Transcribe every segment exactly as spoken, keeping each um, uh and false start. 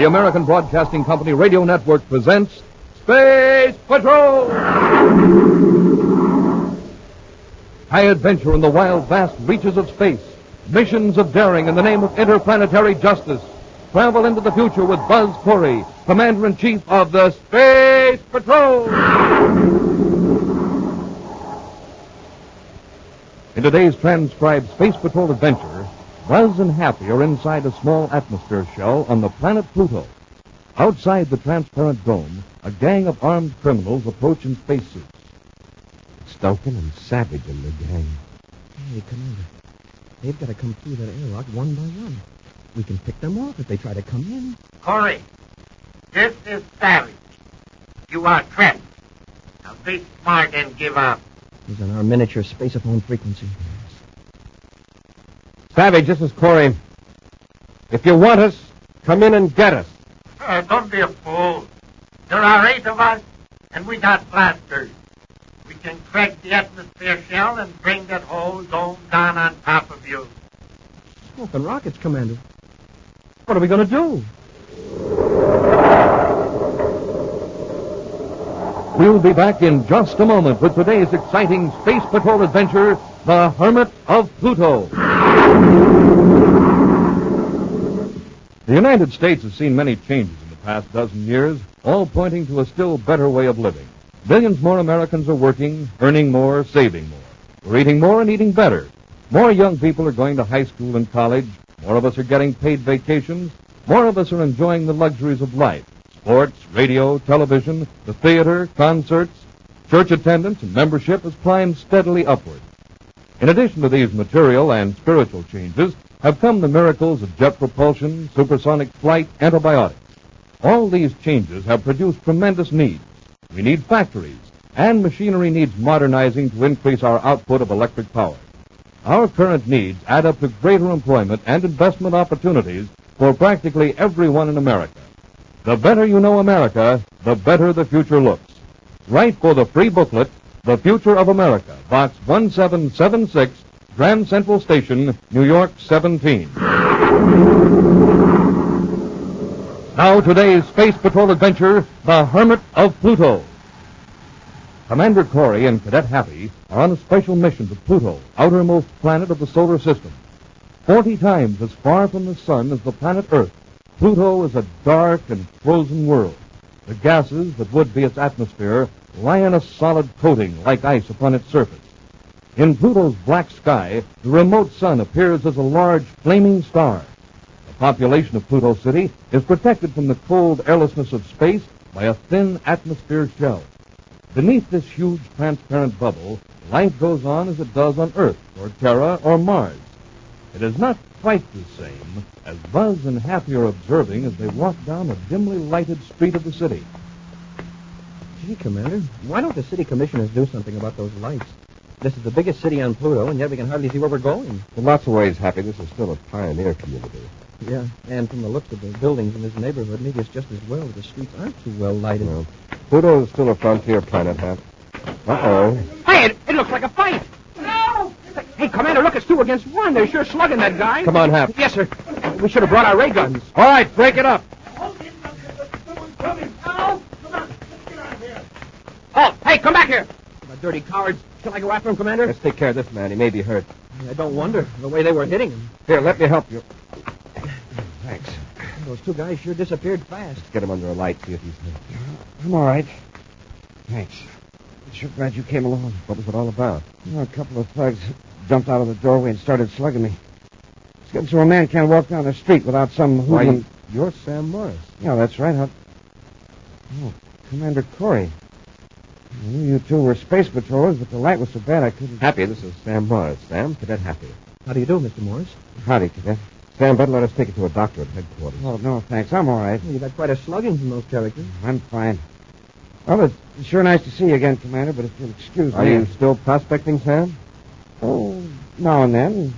The American Broadcasting Company Radio Network presents Space Patrol! High adventure in the wild, vast reaches of space. Missions of daring in the name of interplanetary justice. Travel into the future with Buzz Corry, Commander-in-Chief of the Space Patrol! In today's transcribed Space Patrol adventure, Buzz and Happy are inside a small atmosphere shell on the planet Pluto. Outside the transparent dome, a gang of armed criminals approach in spacesuits. It's Duncan and Savage in the gang. Hey, Commander, they've got to come through that airlock one by one. We can pick them off if they try to come in. Corey, this is Savage. You are trapped. Now be smart and give up. He's on our miniature spaceophone frequency. Savage, this is Corey. If you want us, come in and get us. Uh, don't be a fool. There are eight of us, and we got blasters. We can crack the atmosphere shell and bring that whole dome down on top of you. Smoking rockets, Commander. What are we going to do? We'll be back in just a moment with today's exciting Space Patrol adventure, The Hermit of Pluto. The United States has seen many changes in the past dozen years, all pointing to a still better way of living. Millions more Americans are working, earning more, saving more. We're eating more and eating better. More young people are going to high school and college. More of us are getting paid vacations. More of us are enjoying the luxuries of life. Sports, radio, television, the theater, concerts. Church attendance and membership has climbed steadily upward. In addition to these material and spiritual changes, have come the miracles of jet propulsion, supersonic flight, antibiotics. All these changes have produced tremendous needs. We need factories, and machinery needs modernizing to increase our output of electric power. Our current needs add up to greater employment and investment opportunities for practically everyone in America. The better you know America, the better the future looks. Write for the free booklet, The Future of America, Box one seven seven six, Grand Central Station, New York seventeen. Now today's Space Patrol adventure, The Hermit of Pluto. Commander Corey and Cadet Happy are on a special mission to Pluto, outermost planet of the solar system. Forty times as far from the sun as the planet Earth, Pluto is a dark and frozen world. The gases that would be its atmosphere lie in a solid coating like ice upon its surface. In Pluto's black sky, the remote sun appears as a large flaming star. The population of Pluto City is protected from the cold airlessness of space by a thin atmosphere shell. Beneath this huge transparent bubble, life goes on as it does on Earth or Terra or Mars. It is not quite the same, as Buzz and Happy are observing as they walk down a dimly lighted street of the city. Gee, Commander, why don't the city commissioners do something about those lights? This is the biggest city on Pluto, and yet we can hardly see where we're going. In lots of ways, Happy, this is still a pioneer community. Yeah, and from the looks of the buildings in this neighborhood, maybe it's just as well that the streets aren't too well lighted. No. Pluto is still a frontier planet, Hap. Uh-oh. Hey, it, it looks like a fight. No! Hey, Commander, look, it's two against one. They're sure slugging that guy. Come on, Hap. Yes, sir. We should have brought our ray guns. All right, break it up. Someone's coming. Ow! Come on, let's get out of here. Oh, hey, come back here. The dirty cowards. Shall I go after him, Commander? Let's take care of this man. He may be hurt. I don't wonder, the way they were hitting him. Here, let me help you. Thanks. Those two guys sure disappeared fast. Let's get him under a light, see if he's hurt. I'm all right. Thanks. I'm sure glad you came along. What was it all about? Well, a couple of thugs jumped out of the doorway and started slugging me. It's getting so a man can't walk down the street without some hoodlum. You're Sam Morris. Yeah, that's right. I'll... Oh, Commander Corey. I knew you two were space patrollers, but the light was so bad I couldn't... Happy, this is Sam Morris. Sam, Cadet Happy. How do you do, Mister Morris? Howdy, Cadet. Sam, better let us take it to a doctor at headquarters. Oh, no, thanks. I'm all right. Well, you got quite a slugging from those characters. I'm fine. Well, it's sure nice to see you again, Commander, but if you'll excuse Are me... Are you still prospecting, Sam? Oh, now and then.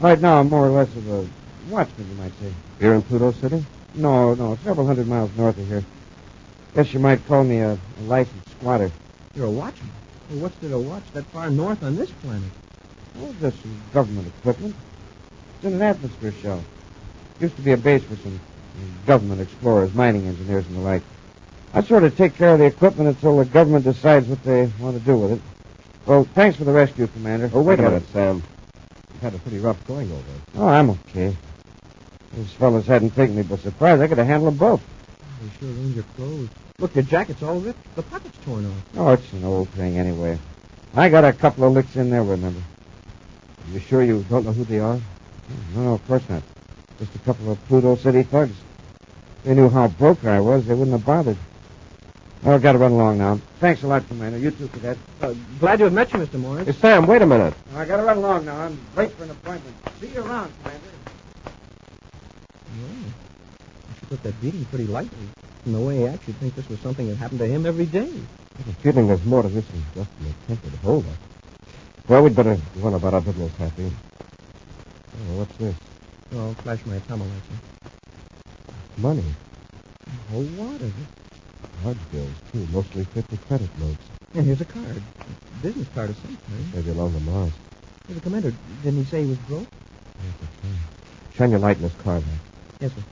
Right now, I'm more or less of a watchman, you might say. You're in Pluto City? No, no, several hundred miles north of here. Guess you might call me a, a licensed squatter. You're a watchman? Well, what's there to watch that far north on this planet? Oh, just some government equipment. It's in an atmosphere shell. Used to be a base for some government explorers, mining engineers and the like. I sort of take care of the equipment until the government decides what they want to do with it. Well, thanks for the rescue, Commander. Oh, wait a minute, Sam. You've had a pretty rough going over. Oh, I'm okay. These fellas hadn't taken me by surprise. I could have handled them both. You sure ruined your clothes. Look, your jacket's all ripped. The pocket's torn off. Oh, it's an old thing anyway. I got a couple of licks in there, remember. Are you sure you don't know who they are? No, no, of course not. Just a couple of Pluto City thugs. They knew how broke I was. They wouldn't have bothered. I've got to run along now. Thanks a lot, Commander. You too, Cadet. Uh, glad to have met you, Mister Morris. Hey, Sam, wait a minute. I've got to run along now. I'm late for an appointment. See you around, Commander. Yeah. I should put that beating pretty lightly. In the way, I actually think this was something that happened to him every day. I have a feeling there's more to this than just an attempted hold-up. Well, we'd better go on about our business, Happy. Oh, what's this? Oh, I'll flash my tunnel at you. Money. A whole lot of it. Large bills, too. Mostly fifty credit notes. And here's a card. A business card of some kind. Maybe along the Mars. Hey, the commander, didn't he say he was broke? Yes, that's right. Shine your light in this card, Hack. Yes, sir.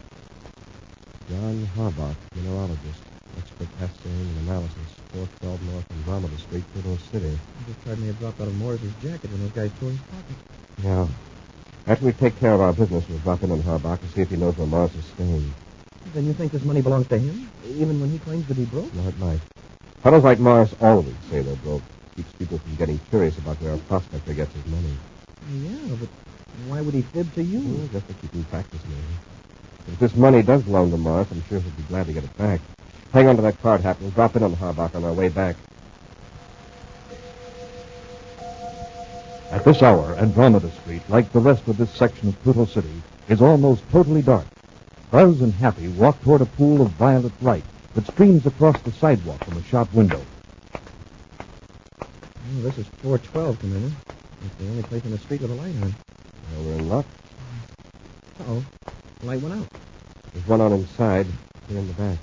John Harbach, mineralogist. Expert assaying and analysis. four twelve North Andromeda Street, Pluto City. I just tried me a drop out of Morris's jacket when those guys tore his pocket. Yeah. After we take care of our business, we'll drop in on Harbach and see if he knows where Mars is staying. Then you think this money belongs to him? Even when he claims to be broke? No, it might. Fellows like Morris always say they're broke. Keeps people from getting curious about where a prospector gets his money. Yeah, but why would he fib to you? Well, just to keep him practicing, maybe. If this money does belong to Morris, I'm sure he'll be glad to get it back. Hang on to that card, Hap. We'll drop in on Harbach on our way back. At this hour, Andromeda Street, like the rest of this section of Pluto City, is almost totally dark. Buzz and Happy walk toward a pool of violet light that streams across the sidewalk from a shop window. Well, this is four twelve, Commander. It's the only place in the street with a light on. Well, we're in luck. Uh-oh. The light went out. There's one on inside, here in the back.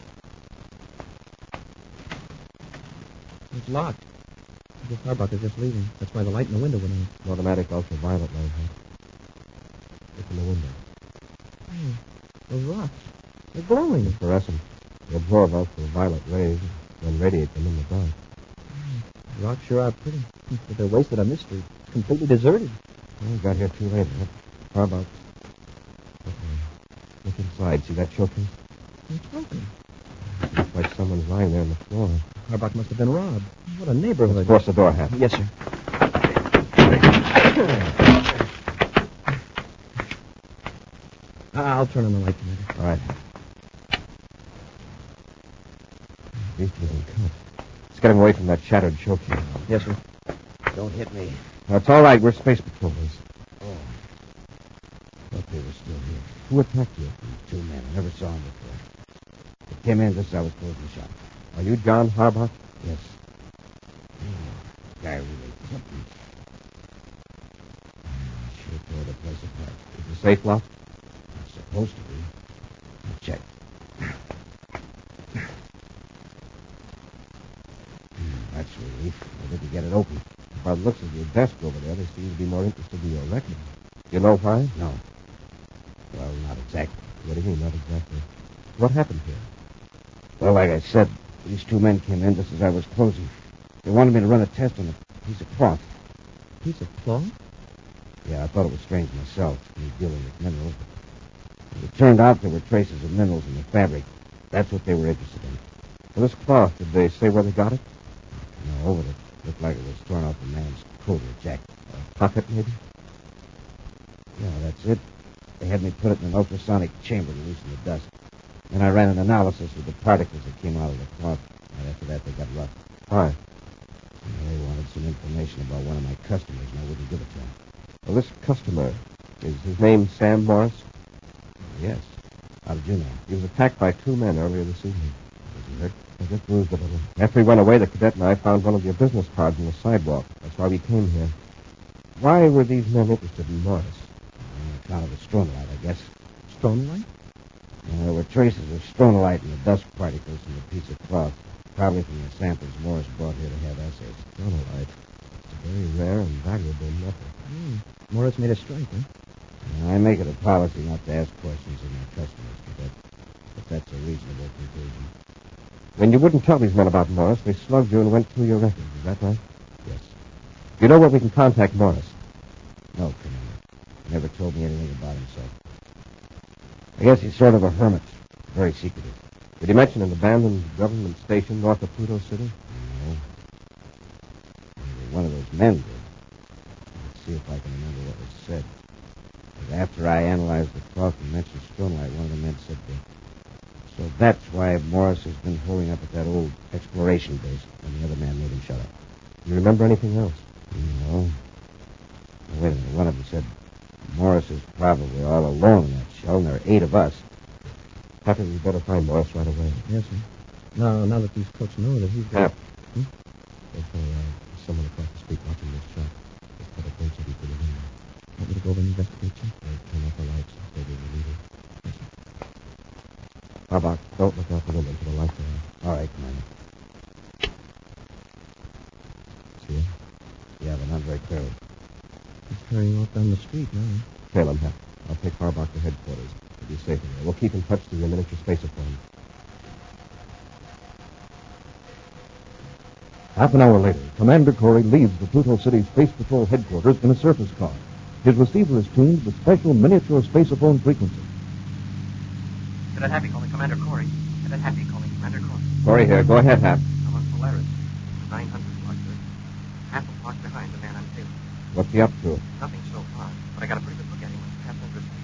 It's locked. I guess Harbach is just leaving. That's why the light in the window went on. An automatic ultraviolet light, huh? It's in the window. Oh, those rocks. They're glowing. It's fluorescent. They absorb ultraviolet rays, then radiate them in the dark. Oh, rocks sure are pretty. But they're wasted on this street. It's completely deserted. Well, we got here too late, huh? Harbach. Okay. Look inside. See that showcase? It's broken. Looks like someone's lying there on the floor. Harbach must have been robbed. What a neighborhood. Let's force the door, Happy. Yes, sir. I'll turn on the light, Commander. All right. These people cut. Let's get him away from that shattered showcase. Yes, sir. Don't hit me. That's no, all right. We're space patrollers. Oh. I thought they were still here. Who attacked you? These two men. I never saw them before. They came in just as I was closing the shop. Are you John Harbach? Yes. Oh, guy really kept me. I sure tore the place apart. Is the safe locked? It's supposed to be. I'll check. That's relief. I didn't get it open. By the looks of your desk over there, they seem to be more interested in your record. You know why? No. Well, not exactly. What do you mean, not exactly? What happened here? Well, like I said, these two men came in just as I was closing. They wanted me to run a test on a piece of cloth. Piece of cloth? Yeah, I thought it was strange myself, me dealing with minerals. But it turned out there were traces of minerals in the fabric. That's what they were interested in. For this cloth, did they say where they got it? No, but it looked like it was torn off the man's coat or jacket. A pocket, maybe? Yeah, that's it. They had me put it in an ultrasonic chamber to loosen the dust. And I ran an analysis of the particles that came out of the cloth. And after that, they got rough. Why? They wanted some information about one of my customers, and I wouldn't give it to them. Well, this customer, is his name Sam Morris? Yes. How did you know? He was attacked by two men earlier this evening. Was he hurt? I just bruised a little. After he went away, the cadet and I found one of your business cards on the sidewalk. That's why we came here. Why were these men interested in Morris? On account of the stronalite, I guess. Stronalite? And there were traces of stronalite in the dust particles in the piece of cloth, probably from the samples Morris brought here to have assays. Stronalite. It's a very rare and valuable metal. Mm. Morris made a strike, huh? And I make it a policy not to ask questions of my customers, Cadet. if that's a reasonable conclusion. And you wouldn't tell these men about Morris. They slugged you and went through your records. Is that right? Yes. Do you know where we can contact Morris? No, Commander. He never told me anything about himself. I guess he's sort of a hermit. Very secretive. Did he mention an abandoned government station north of Pluto City? No. Maybe one of those men did. Let's see if I can remember what was said. But after I analyzed the clock and mentioned Stronalite, one of the men said that. So that's why Morris has been holding up at that old exploration base when the other man made him shut up. Do you remember anything else? No. Now, wait a minute. One of them said Morris is probably all alone in that shell, and there are eight of us. I think we'd better find Morris right away. Yes, sir. Now, now that these cooks know that he's... Yep. Hmm? If uh, someone across the street watching this shop, it's got a place to be put in there. Want me to go over and investigate you? I'll turn off the lights and stay there with you. Yes, sir. Harbach, don't look out the window until the lights are on. All right, Commander. See him? Yeah, but not very clearly. He's carrying off down the street now. Caleb, huh? I'll take Harbach to headquarters. Be safe in there. We'll keep in touch through your miniature spacer phone. Half an hour later, Commander Corry leaves the Pluto City Space Patrol headquarters in a surface car. His receiver is tuned with special miniature spacer phone frequency. Cadet Happy calling Commander Corry. Cadet Happy calling Commander Corry. Corry here. Go ahead, Hap. I'm on Polaris. nine hundred block thirty. Half a block behind the man I'm tailing. What's he up to? Nothing so far, but I got a pretty good look at him when he passed under his feet.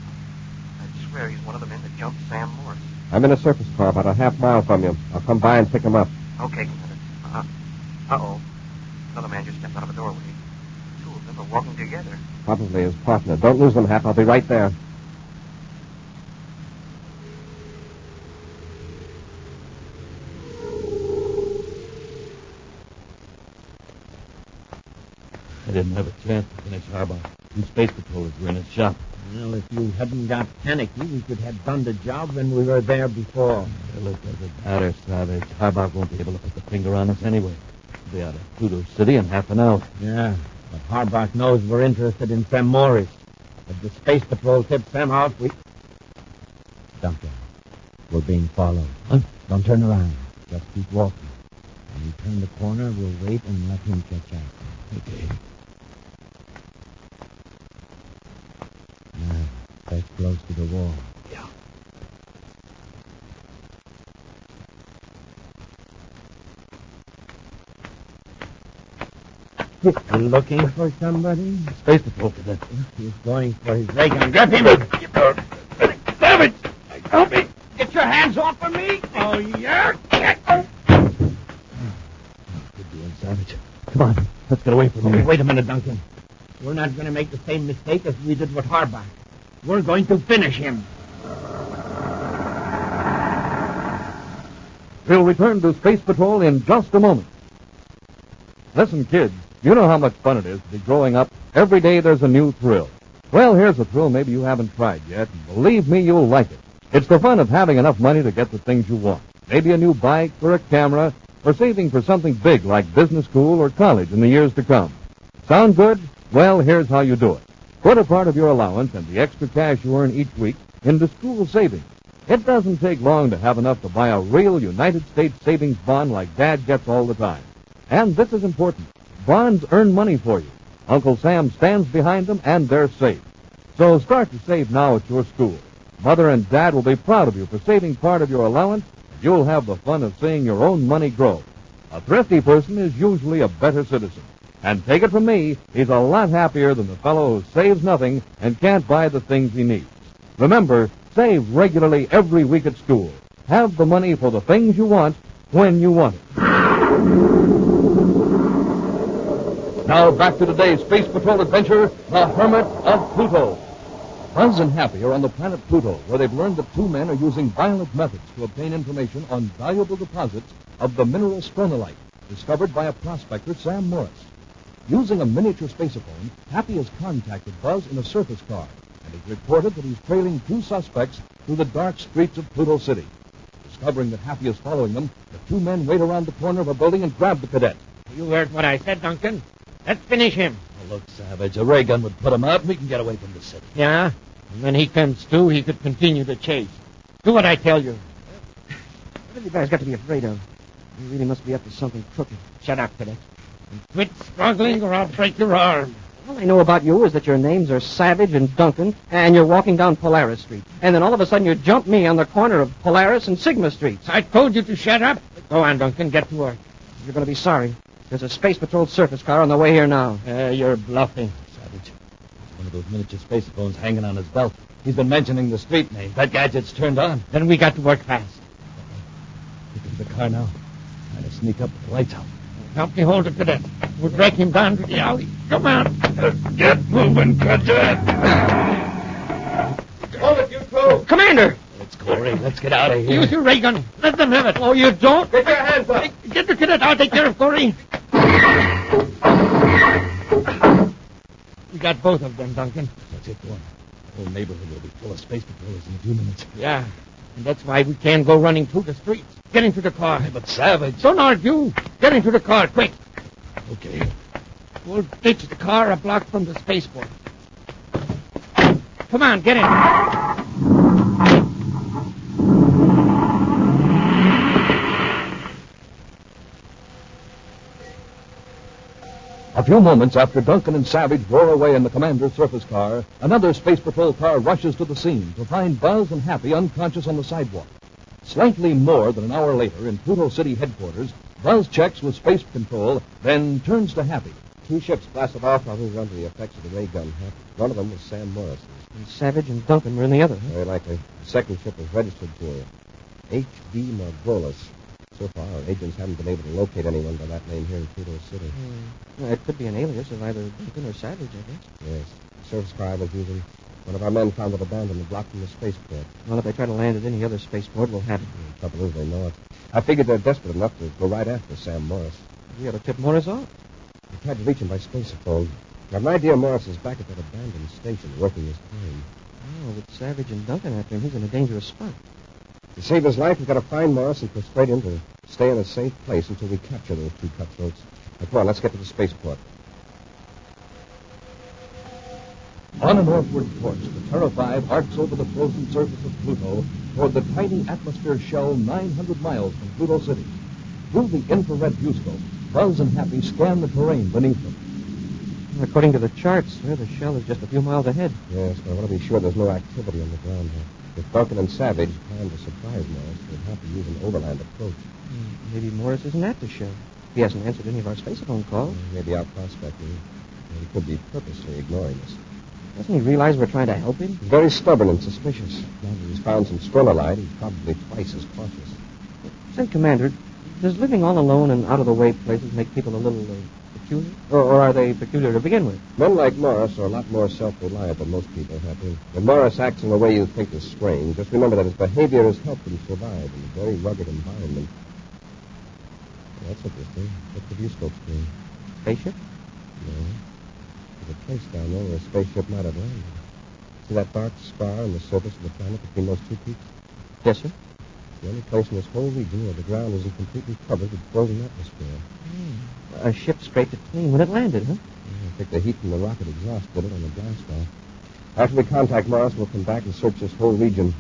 He's one of the men that jumped Sam Morris. I'm in a surface car about a half mile from you. I'll come by and pick him up. Okay, Commander. Uh-huh. Uh-oh. Another man just stepped out of a doorway. Two of them are walking together. Probably his partner. Don't lose them, Hap. I'll be right there. I didn't have a chance to finish Harbach. Two space patrollers were in his shop. Well, if you hadn't got panicky, we could have done the job when we were there before. Well, it doesn't matter, Savage. Harbach won't be able to put the finger on us anyway. We'll be out of Pluto City in half an hour. Yeah, but Harbach knows we're interested in Sam Morris. If the Space Patrol tipped Sam out, we... Duncan, we're being followed. Huh? Don't turn around. Just keep walking. When we turn the corner, we'll wait and let him catch up. Okay. That's close to the wall. Yeah. You're looking for somebody? Space Patrol Cadet. He's going for his leg. And grab him! Savage! Help me! Get your hands off of me! Oh, yeah! Oh. Good deal, Savage. Come on, let's get away from him. Oh, wait a minute, Duncan. We're not going to make the same mistake as we did with Harbach. We're going to finish him. We'll return to Space Patrol in just a moment. Listen, kids, you know how much fun it is to be growing up. Every day there's a new thrill. Well, here's a thrill maybe you haven't tried yet, and believe me, you'll like it. It's the fun of having enough money to get the things you want. Maybe a new bike or a camera, or saving for something big like business school or college in the years to come. Sound good? Well, here's how you do it. Put a part of your allowance and the extra cash you earn each week into school savings. It doesn't take long to have enough to buy a real United States savings bond like Dad gets all the time. And this is important. Bonds earn money for you. Uncle Sam stands behind them, and they're safe. So start to save now at your school. Mother and Dad will be proud of you for saving part of your allowance, and you'll have the fun of seeing your own money grow. A thrifty person is usually a better citizen. And take it from me, he's a lot happier than the fellow who saves nothing and can't buy the things he needs. Remember, save regularly every week at school. Have the money for the things you want when you want it. Now back to today's Space Patrol adventure, The Hermit of Pluto. Buzz and Happy are on the planet Pluto, where they've learned that two men are using violent methods to obtain information on valuable deposits of the mineral stronalite, discovered by a prospector, Sam Morris. Using a miniature spacer phone, Happy has contacted Buzz in a surface car and is reported that he's trailing two suspects through the dark streets of Pluto City. Discovering that Happy is following them, the two men wait around the corner of a building and grab the cadet. You heard what I said, Duncan. Let's finish him. Oh, look, Savage, a ray gun would put him out and we can get away from the city. Yeah, and when he comes to, he could continue the chase. Do what I tell you. What have you guys got to be afraid of? You really must be up to something crooked. Shut up, Cadet. Quit struggling or I'll break your arm. All I know about you is that your names are Savage and Duncan, and you're walking down Polaris Street. And then all of a sudden you jump me on the corner of Polaris and Sigma Streets. I told you to shut up. Go on, Duncan. Get to work. You're going to be sorry. There's a Space Patrol surface car on the way here now. Uh, you're bluffing, Savage. One of those miniature space phones hanging on his belt. He's been mentioning the street name. That gadget's turned on. Then we got to work fast. Get into the car now. Trying to sneak up with the lights out. Help me hold it, Cadet. We'll drag him down to the alley. Come on. Get moving, Cadet. Hold it, you two. Commander! It's Corry. Let's get out of here. Use your ray gun. Let them have it. Oh, you don't? Get your hands up. Get the Cadet. I'll take care of Corry. We got both of them, Duncan. That's it, Corry. The whole neighborhood will be full of space patrollers in a few minutes. Yeah. And that's why we can't go running through the streets. Get into the car. Yeah, but Savage. Don't argue. Get into the car, quick. Okay. We'll ditch the car a block from the spaceport. Come on, get in. A few moments after Duncan and Savage roar away in the commander's surface car, another Space Patrol car rushes to the scene to find Buzz and Happy unconscious on the sidewalk. Slightly more than an hour later, in Pluto City headquarters, Buzz checks with Space Control, then turns to Happy. Two ships blasted off while we were under the effects of the ray gun. One of them was Sam Morris. And Savage and Duncan were in the other. Huh? Very likely. The second ship was registered for H B Marvolas. So far, our agents haven't been able to locate anyone by that name here in Pluto City. Mm. Well, it could be an alias of either Duncan or Savage, I guess. Yes. The service car I was using... One of our men found it abandoned and blocked from the spaceport. Well, if they try to land at any other spaceport, we'll have it. The trouble is, they know it. I figured they're desperate enough to go right after Sam Morris. We ought to tip Morris off. I tried to reach him by spacephone. I've an idea Morris is back at that abandoned station working his time. Oh, with Savage and Duncan after him, he's in a dangerous spot. To save his life, we've got to find Morris and persuade him to stay in a safe place until we capture those two cutthroats. Now, come on, let's get to the spaceport. On an northward course, the Terra five arcs over the frozen surface of Pluto toward the tiny atmosphere shell nine hundred miles from Pluto City. Through the infrared viewscope, Buzz and Happy scan the terrain beneath them. According to the charts, here, the shell is just a few miles ahead. Yes, but I want to be sure there's no activity on the ground here. If Duncan and Savage planned to surprise Morris, they'd have to use an overland approach. Maybe Morris isn't at the shell. He hasn't answered any of our spacephone calls. Maybe out prospecting. He could be purposely ignoring us. Doesn't he realize we're trying to help him? He's very stubborn and suspicious. Now that he's found some stronalite, he's probably twice as cautious. Say, Commander, does living all alone and out-of-the-way places make people a little uh, peculiar? Or, or are they peculiar to begin with? Men like Morris are a lot more self-reliant than most people have been. When Morris acts in a way you think is strange, just remember that his behavior has helped him survive in a very rugged environment. Well, that's interesting. What's the viewscope screen? Spaceship? No. There's a place down there where a spaceship might have landed. See that dark spar on the surface of the planet between those two peaks? Yes, sir. It's the only place in this whole region where the ground isn't completely covered with frozen atmosphere. Mm. A ship scraped it clean when it landed, huh? Yeah, I think the heat from the rocket exhaust did it on the blast off. After we contact Morris, we'll come back and search this whole region.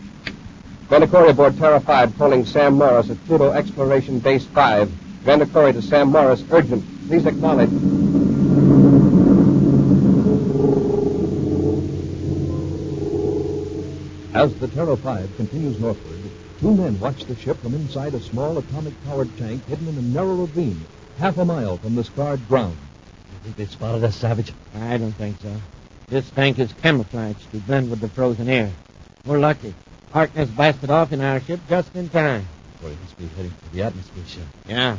Bela Kovacs aboard Terra five, calling Sam Morris at Pluto Exploration Base five. Bela Kovacs to Sam Morris, urgent. Please acknowledge. As the Terra five continues northward, two men watch the ship from inside a small atomic-powered tank hidden in a narrow ravine, half a mile from the scarred ground. You think they spotted us, Savage? I don't think so. This tank is camouflaged to blend with the frozen air. We're lucky. Harkness blasted off in our ship just in time. Boy, it must be heading for the atmosphere, ship. Yeah.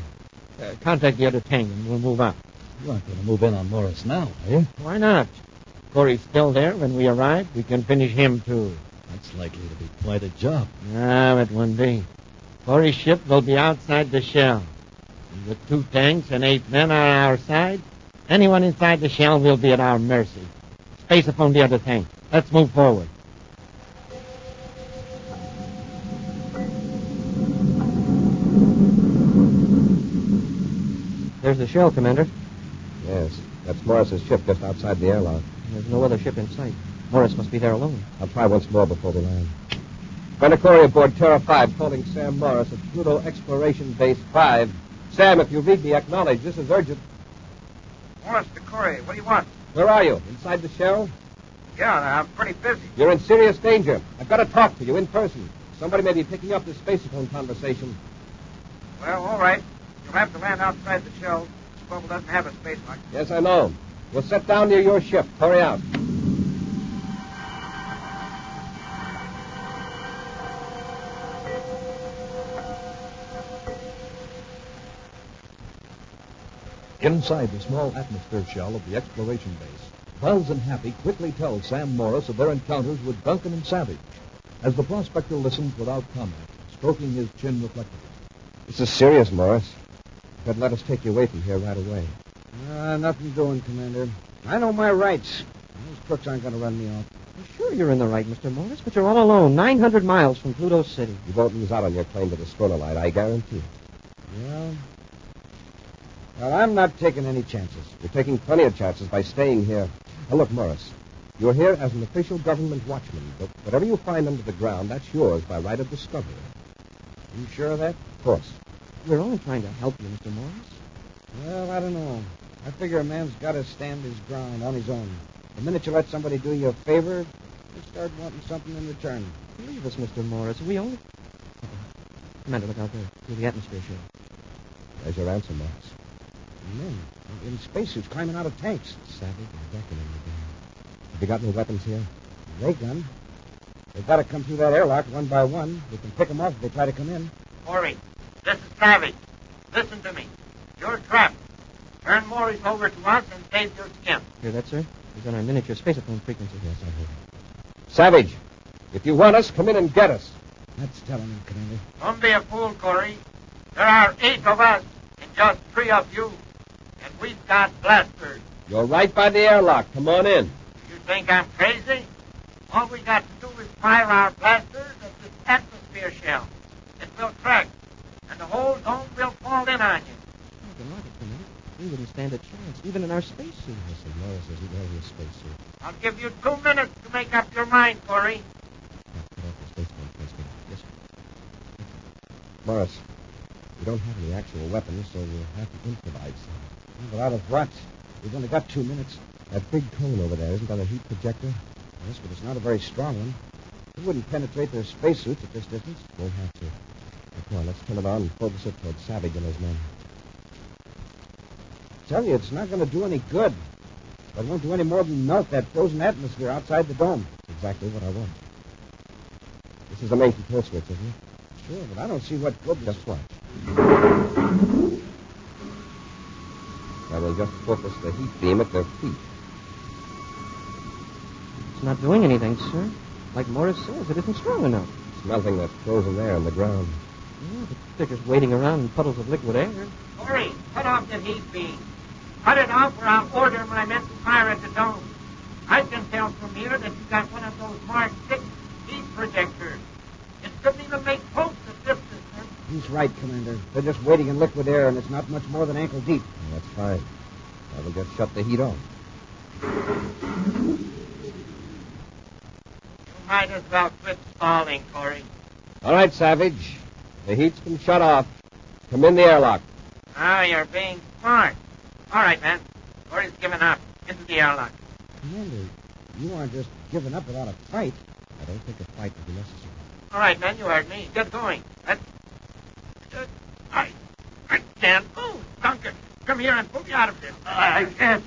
Uh, contact the other tank and we'll move up. You aren't going to move in on Morris now, are you? Why not? Corey's still there. When we arrive, we can finish him, too. That's likely to be quite a job. No, it won't be. Corey's ship will be outside the shell. And with two tanks and eight men on our side, anyone inside the shell will be at our mercy. Space upon the other tank. Let's move forward. There's the shell, Commander. Yes, that's Morris's ship just outside the airlock. There's no other ship in sight. Morris must be there alone. I'll try once more before we land. Bela Kovacs aboard Terra five calling Sam Morris at Pluto Exploration Base five. Sam, if you read me, acknowledge. This is urgent. Morris, Bela Kovacs, what do you want? Where are you? Inside the shell? Yeah, I'm pretty busy. You're in serious danger. I've got to talk to you in person. Somebody may be picking up this spacephone conversation. Well, all right. You'll have to land outside the shell. This bubble doesn't have a space lock. Yes, I know. We'll set down near your ship. Hurry out. Inside the small atmosphere shell of the exploration base, Buzz and Happy quickly tell Sam Morris of their encounters with Duncan and Savage. As the prospector listens without comment, stroking his chin reflectively. This is serious, Morris. You could let us take you away from here right away. Uh, nothing doing, Commander. I know my rights. Those crooks aren't going to run me off. Well, sure you're in the right, Mister Morris, but you're all alone, nine hundred miles from Pluto City. You won't lose out on your claim to the stronalite, I guarantee it. Well... Well, I'm not taking any chances. You're taking plenty of chances by staying here. Now, look, Morris, you're here as an official government watchman, but whatever you find under the ground, that's yours by right of discovery. You sure of that? Of course. We're only trying to help you, Mister Morris. Well, I don't know. I figure a man's got to stand his ground on his own. The minute you let somebody do you a favor, you start wanting something in return. Leave us, Mister Morris. We only... Okay. Commander, look out there, through the atmosphere shell. There's your answer, Morris. Men in spacesuits climbing out of tanks. Savage and Duncan in the van. Have you got any weapons here? Ray gun. They've got to come through that airlock one by one. We can pick them off if they try to come in. Corry, this is Savage. Listen to me. You're trapped. Turn Morris over to us and save your skin. Hear that, sir? He's on our miniature spacephone frequency. Yes, I heard it. Savage, if you want us, come in and get us. That's telling him, Commander. Don't be a fool, Corry. There are eight of us and just three of you. And we've got blasters. You're right by the airlock. Come on in. You think I'm crazy? All we got to do is fire our blasters at this atmosphere shell. It will crack, and the whole dome will fall in on you. I can lock it, Commander. We wouldn't stand a chance, even in our spacesuit. Mister Morris isn't wearing his spacesuit. I'll give you two minutes to make up your mind, Corry. Cut off the spacesuit, please. Yes, sir. Morris, we don't have any actual weapons, so we'll have to improvise. We're out of what? We've only got two minutes. That big cone over there, isn't that a heat projector? Yes, but it's not a very strong one. It wouldn't penetrate their spacesuits at this distance. Won't have to. Come on, let's turn it on and focus it toward Savage and his men. I tell you, it's not going to do any good. But it won't do any more than melt that frozen atmosphere outside the dome. That's exactly what I want. This is the main control switch, isn't it? Sure, but I don't see what good... Just watch. I will just focus the heat beam at their feet. It's not doing anything, sir. Like Morris says, it isn't strong enough. It's melting that frozen air on the ground. Yeah, but they're just waiting around in puddles of liquid air. Corry, cut off the heat beam. Cut it off or I'll order my men to fire at the dome. I can tell from here that you've got one of those Mark six heat projectors. It couldn't even make hope at this distance. He's right, Commander. They're just waiting in liquid air, and it's not much more than ankle deep. Well, that's fine. I will just shut the heat off. You might as well quit stalling, Corry. All right, Savage. The heat's been shut off. Come in the airlock. Oh, you're being smart. All right, man. Corey's given up. Into the airlock. Commander, you aren't just giving up without a fight. I don't think a fight would be necessary. All right, man, you heard me. Get going. That's... I, I can't move. Duncan, come here and pull me out of this. I can't.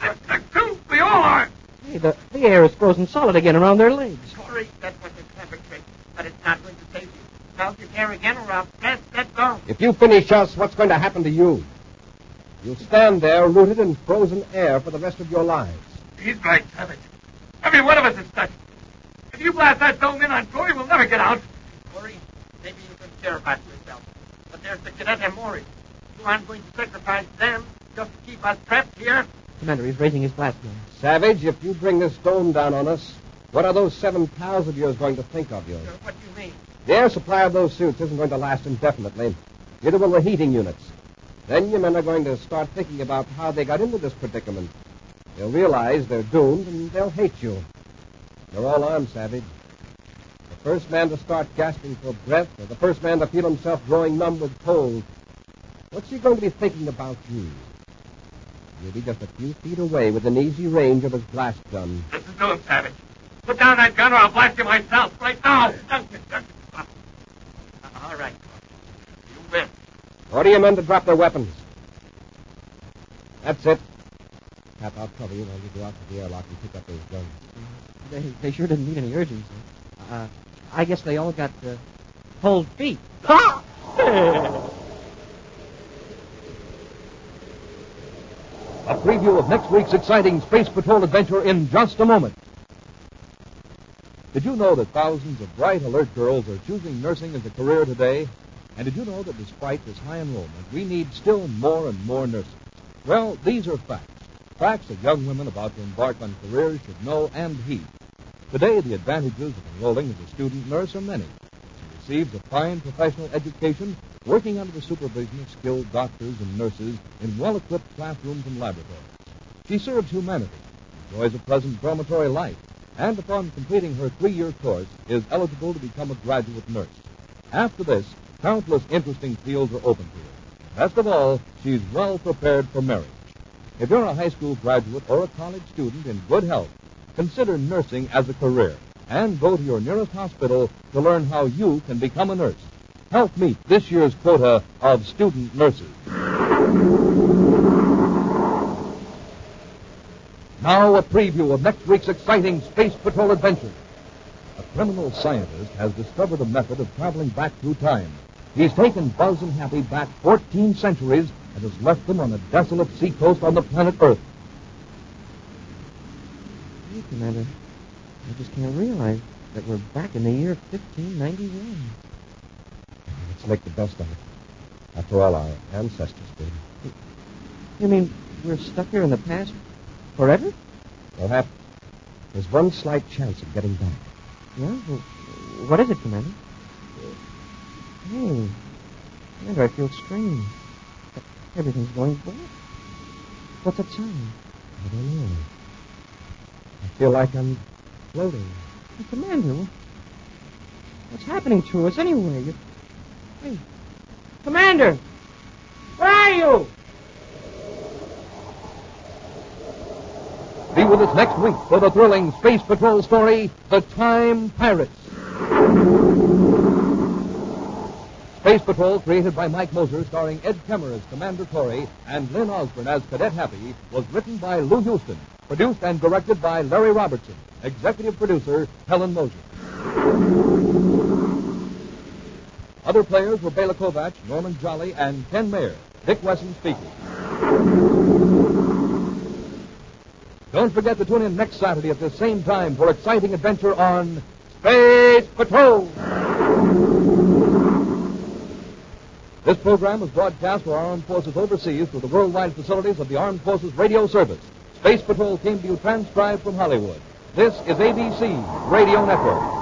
I, I do. We all are. Hey, the, the air is frozen solid again around their legs. Corry, that was a clever trick, but it's not going to save you. Melt this air again or I'll blast that dome. If you finish us, what's going to happen to you? You'll stand there rooted in frozen air for the rest of your lives. He's right, Savage. Every one of us is stuck. If you blast that dome in on Corry, we'll never get out. Corry, maybe you can care about yourself. But there's the cadet and Morris. You aren't going to sacrifice them just to keep us trapped here? Commander, he's raising his blast gun. Savage, if you bring this dome down on us, what are those seven pals of yours going to think of you? Uh, what do you mean? The air supply of those suits isn't going to last indefinitely. Neither will the heating units. Then your men are going to start thinking about how they got into this predicament. They'll realize they're doomed, and they'll hate you. They're all armed, Savage. first man to start gasping for breath, or the first man to feel himself growing numb with cold. What's she going to be thinking about you? You'll be just a few feet away within easy range of his blast gun. Listen to him, Savage. Put down that gun or I'll blast you myself right now. Duncan, Duncan, stop. All right. You win. Order your men to drop their weapons. That's it. Cap, I'll cover you while you go out to the airlock and pick up those guns. They, they sure didn't need any urgency. Uh, I guess they all got uh, cold feet. Ha! A preview of next week's exciting Space Patrol adventure in just a moment. Did you know that thousands of bright, alert girls are choosing nursing as a career today? And did you know that despite this high enrollment, we need still more and more nurses? Well, these are facts. Facts that young women about to embark on careers should know and heed. Today, the advantages of enrolling as a student nurse are many. She receives a fine professional education, working under the supervision of skilled doctors and nurses in well-equipped classrooms and laboratories. She serves humanity, enjoys a pleasant dormitory life, and upon completing her three-year course, is eligible to become a graduate nurse. After this, countless interesting fields are open to her. Best of all, she's well prepared for marriage. If you're a high school graduate or a college student in good health, consider nursing as a career and go to your nearest hospital to learn how you can become a nurse. Help meet this year's quota of student nurses. Now a preview of next week's exciting Space Patrol adventure. A criminal scientist has discovered a method of traveling back through time. He's taken Buzz and Happy back fourteen centuries and has left them on a desolate seacoast on the planet Earth. Hey, Commander, I just can't realize that we're back in the year fifteen ninety-one. Let's make the best of it. After all, our ancestors did. You mean we're stuck here in the past? Forever? Perhaps. There's one slight chance of getting back. Yeah? Well, what is it, Commander? Hey, Commander, I feel strange. Everything's going black. What's that sound? I don't know. I feel like I'm floating. Hey, Commander, what's happening to us anyway? You... Hey, Commander! Where are you? Be with us next week for the thrilling Space Patrol story, The Time Pirates. Space Patrol, created by Mike Moser, starring Ed Kemmer as Commander Corry and Lyn Osborn as Cadet Happy, was written by Lou Houston, produced and directed by Larry Robertson, executive producer Helen Moser. Other players were Bela Kovacs, Norman Jolly, and Ken Mayer. Dick Wesson speaking. Don't forget to tune in next Saturday at the same time for exciting adventure on Space Patrol. This program is broadcast for our armed forces overseas through the worldwide facilities of the Armed Forces Radio Service. Space Patrol came to you transcribed from Hollywood. This is A B C Radio Network.